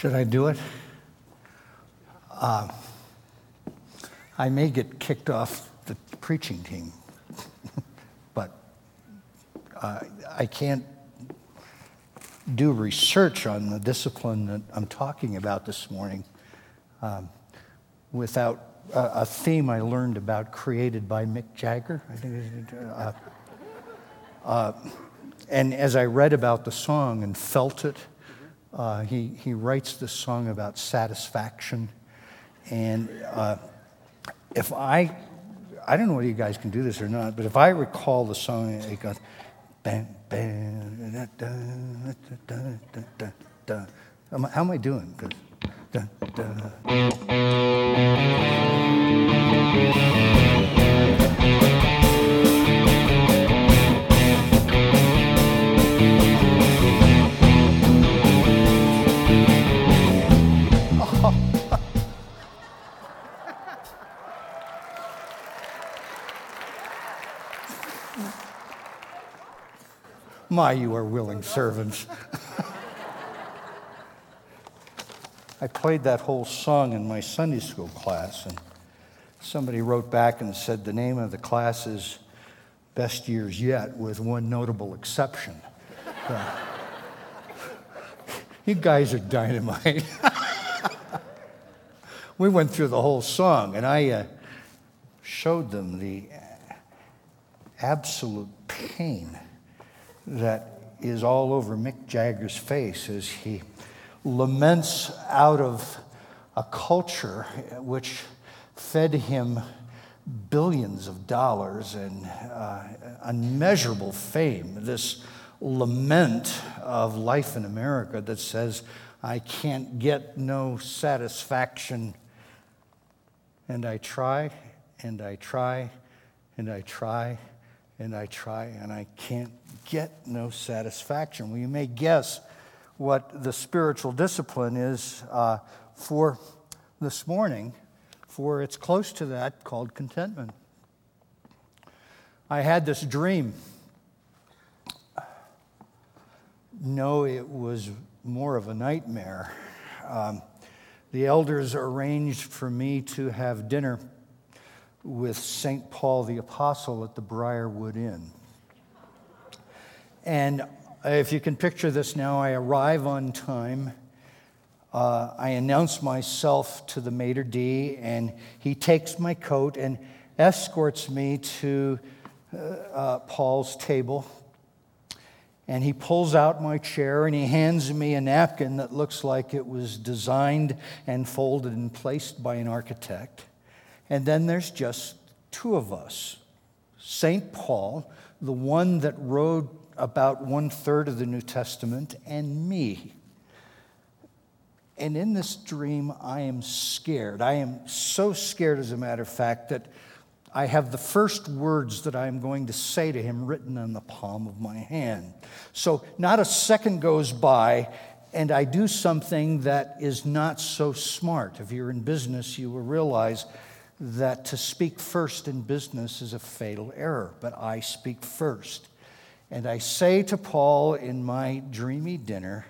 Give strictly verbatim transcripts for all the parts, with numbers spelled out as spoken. Should I do it? Uh, I may get kicked off the preaching team, but uh, I can't do research on the discipline that I'm talking about this morning um, without uh, a theme I learned about created by Mick Jagger. I think uh, uh, and as I read about the song and felt it, Uh, he, he writes this song about satisfaction, and uh, if I, I don't know whether you guys can do this or not, but if I recall the song, it goes, bam, bam, da, da, da, da, da, da, da. How am I doing? Da, da. My, you are willing servants. I played that whole song in my Sunday school class, and somebody wrote back and said the name of the class is Best Years Yet, with one notable exception. uh, you guys are dynamite. We went through the whole song, and I uh, showed them the absolute pain that is all over Mick Jagger's face as he laments out of a culture which fed him billions of dollars and uh, unmeasurable fame, this lament of life in America that says, I can't get no satisfaction, and I try, and I try, and I try, and I try, and I can't get no satisfaction. Well, you may guess what the spiritual discipline is uh, for this morning, for it's close to that, called contentment. I had this dream. No, it was more of a nightmare. Um, the elders arranged for me to have dinner with Saint Paul the Apostle at the Briarwood Inn. And if you can picture this now, I arrive on time. Uh, I announce myself to the maitre d', and he takes my coat and escorts me to uh, uh, Paul's table. And he pulls out my chair, and he hands me a napkin that looks like it was designed and folded and placed by an architect. And then there's just two of us. Saint Paul, the one that wrote about one-third of the New Testament, and me. And in this dream, I am scared. I am so scared, as a matter of fact, that I have the first words that I am going to say to him written on the palm of my hand. So not a second goes by, and I do something that is not so smart. If you're in business, you will realize that to speak first in business is a fatal error, but I speak first. And I say to Paul in my dreamy dinner,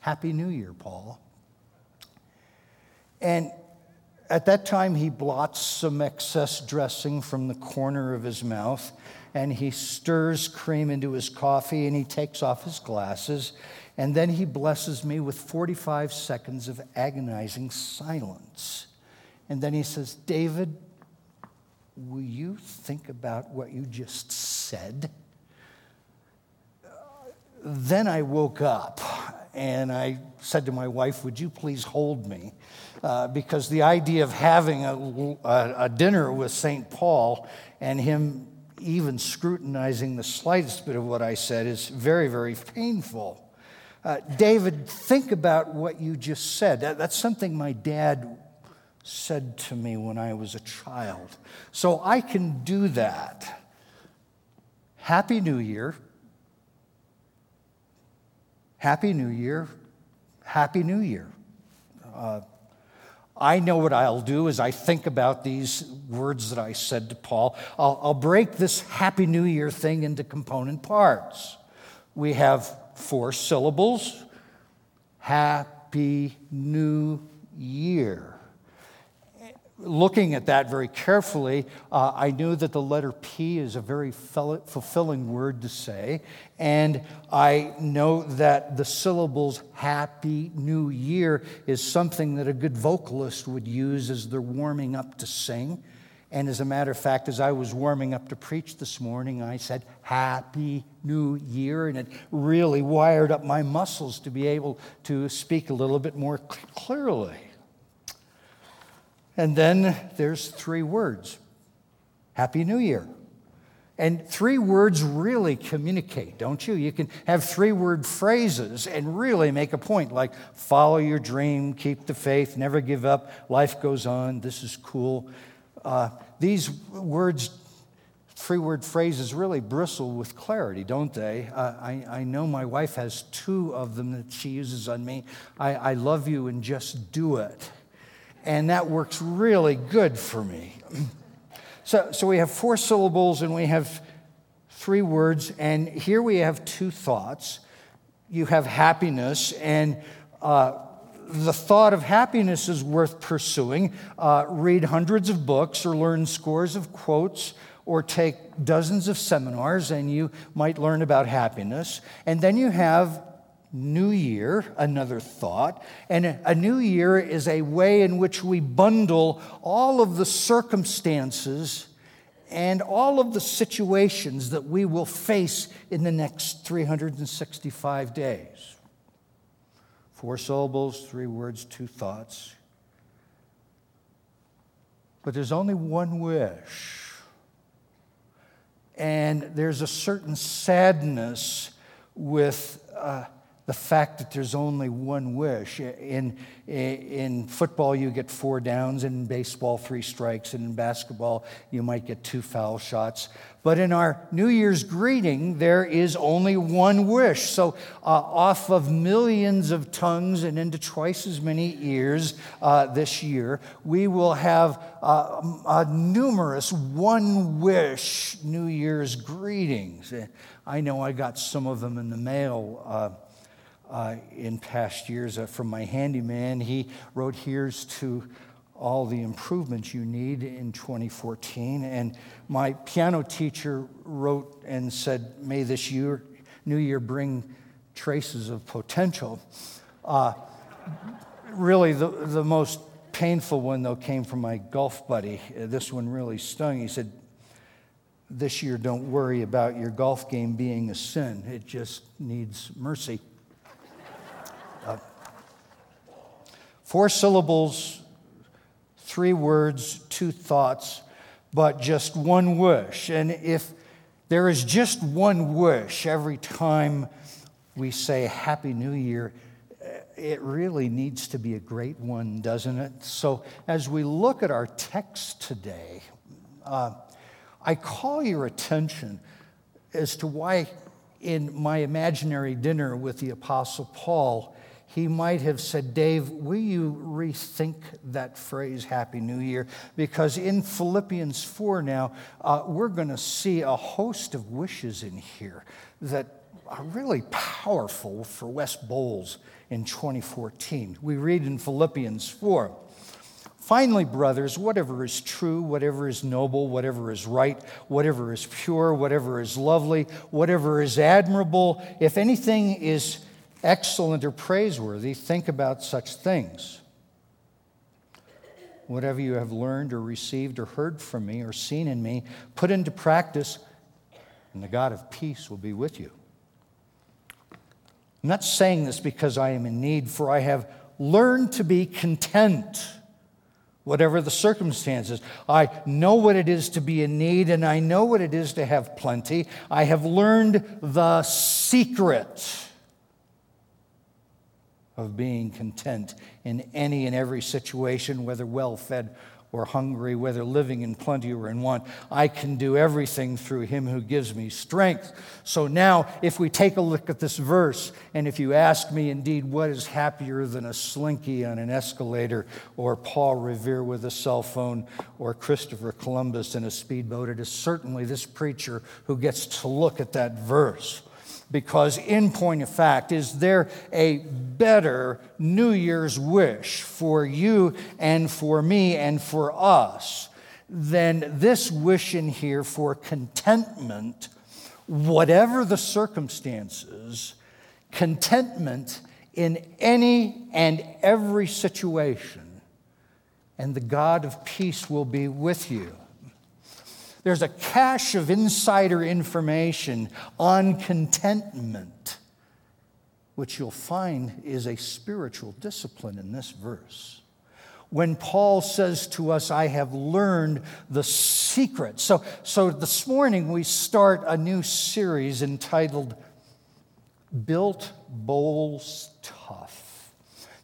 Happy New Year, Paul. And at that time, he blots some excess dressing from the corner of his mouth, and he stirs cream into his coffee, and he takes off his glasses, and then he blesses me with forty-five seconds of agonizing silence. And then he says, David, will you think about what you just said? Then I woke up, and I said to my wife, would you please hold me? Uh, because the idea of having a, a, a dinner with Saint Paul and him even scrutinizing the slightest bit of what I said is very, very painful. Uh, David, think about what you just said. That, that's something my dad said to me when I was a child. So I can do that. Happy New Year. Happy New Year, Happy New Year. Uh, I know what I'll do as I think about these words that I said to Paul. I'll, I'll break this Happy New Year thing into component parts. We have four syllables. Happy. Happy New Year. Looking at that very carefully, uh, I knew that the letter P is a very fel- fulfilling word to say, and I know that the syllables Happy New Year is something that a good vocalist would use as they're warming up to sing. And as a matter of fact, as I was warming up to preach this morning, I said, Happy New Year, and it really wired up my muscles to be able to speak a little bit more clearly. And then there's three words, Happy New Year. And three words really communicate, don't you? You can have three-word phrases and really make a point, like follow your dream, keep the faith, never give up, life goes on, this is cool. Uh, these words, three-word phrases, really bristle with clarity, don't they? Uh, I, I know my wife has two of them that she uses on me. I, I love you and just do it. And that works really good for me. So, so we have four syllables and we have three words. And here we have two thoughts. You have happiness, and uh, the thought of happiness is worth pursuing. Uh, read hundreds of books or learn scores of quotes or take dozens of seminars, and you might learn about happiness. And then you have New Year, another thought, and a new year is a way in which we bundle all of the circumstances and all of the situations that we will face in the next three hundred sixty-five days. Four syllables, three words, two thoughts. But there's only one wish, and there's a certain sadness with uh, the fact that there's only one wish. In, in football, you get four downs. In baseball, three strikes. And in basketball, you might get two foul shots. But in our New Year's greeting, there is only one wish. So uh, off of millions of tongues and into twice as many ears uh, this year, we will have uh, a numerous one-wish New Year's greetings. I know I got some of them in the mail uh, Uh, in past years uh, from my handyman. He wrote, here's to all the improvements you need in twenty fourteen. And my piano teacher wrote and said, may this year, new year bring traces of potential. Uh, really, the, the most painful one, though, came from my golf buddy. This one really stung. He said, this year, don't worry about your golf game being a sin. It just needs mercy. Uh, four syllables, three words, two thoughts, but just one wish. And if there is just one wish every time we say Happy New Year, it really needs to be a great one, doesn't it? So as we look at our text today, uh, I call your attention as to why in my imaginary dinner with the Apostle Paul, he might have said, Dave, will you rethink that phrase, Happy New Year? Because in Philippians four now, uh, we're going to see a host of wishes in here that are really powerful for West Bowles in twenty fourteen. We read in Philippians four, finally, brothers, whatever is true, whatever is noble, whatever is right, whatever is pure, whatever is lovely, whatever is admirable, if anything is excellent or praiseworthy, think about such things. Whatever you have learned or received or heard from me or seen in me, put into practice, and the God of peace will be with you. I'm not saying this because I am in need, for I have learned to be content, whatever the circumstances. I know what it is to be in need, and I know what it is to have plenty. I have learned the secret of being content in any and every situation, whether well-fed or hungry, whether living in plenty or in want. I can do everything through him who gives me strength. So now, if we take a look at this verse, and if you ask me, indeed, what is happier than a slinky on an escalator, or Paul Revere with a cell phone, or Christopher Columbus in a speedboat, it is certainly this preacher who gets to look at that verse. Because in point of fact, is there a better New Year's wish for you and for me and for us than this wish in here for contentment, whatever the circumstances, contentment in any and every situation, and the God of peace will be with you. There's a cache of insider information on contentment, which you'll find is a spiritual discipline in this verse. When Paul says to us, I have learned the secret. So, so this morning we start a new series entitled Built Bowls Tough.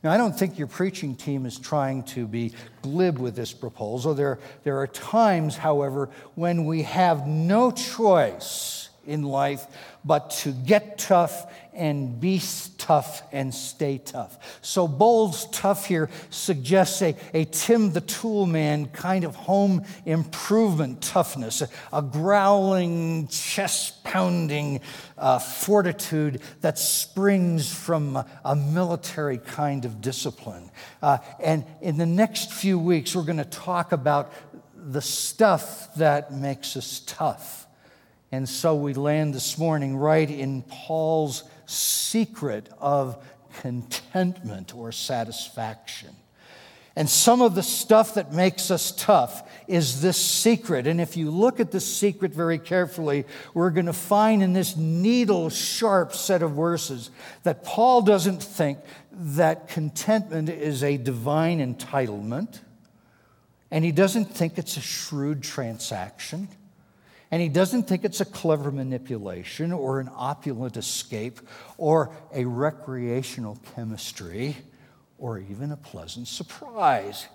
Now, I don't think your preaching team is trying to be glib with this proposal. There, there are times, however, when we have no choice in life but to get tough and be tough and stay tough. So Bowles Tough here suggests a, a Tim the Toolman kind of home improvement toughness, a, a growling, chest-pounding uh, fortitude that springs from a, a military kind of discipline. Uh, and in the next few weeks, we're going to talk about the stuff that makes us tough. And so we land this morning right in Paul's secret of contentment or satisfaction. And some of the stuff that makes us tough is this secret. And if you look at this secret very carefully, we're going to find in this needle-sharp set of verses that Paul doesn't think that contentment is a divine entitlement, and he doesn't think it's a shrewd transaction. And he doesn't think it's a clever manipulation or an opulent escape or a recreational chemistry or even a pleasant surprise.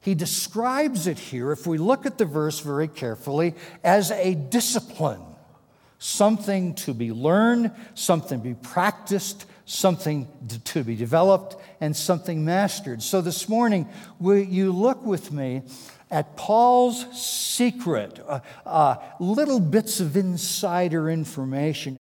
He describes it here, if we look at the verse very carefully, as a discipline, something to be learned, something to be practiced, something to be developed, and something mastered. So this morning, will you look with me at Paul's secret, uh, uh, little bits of insider information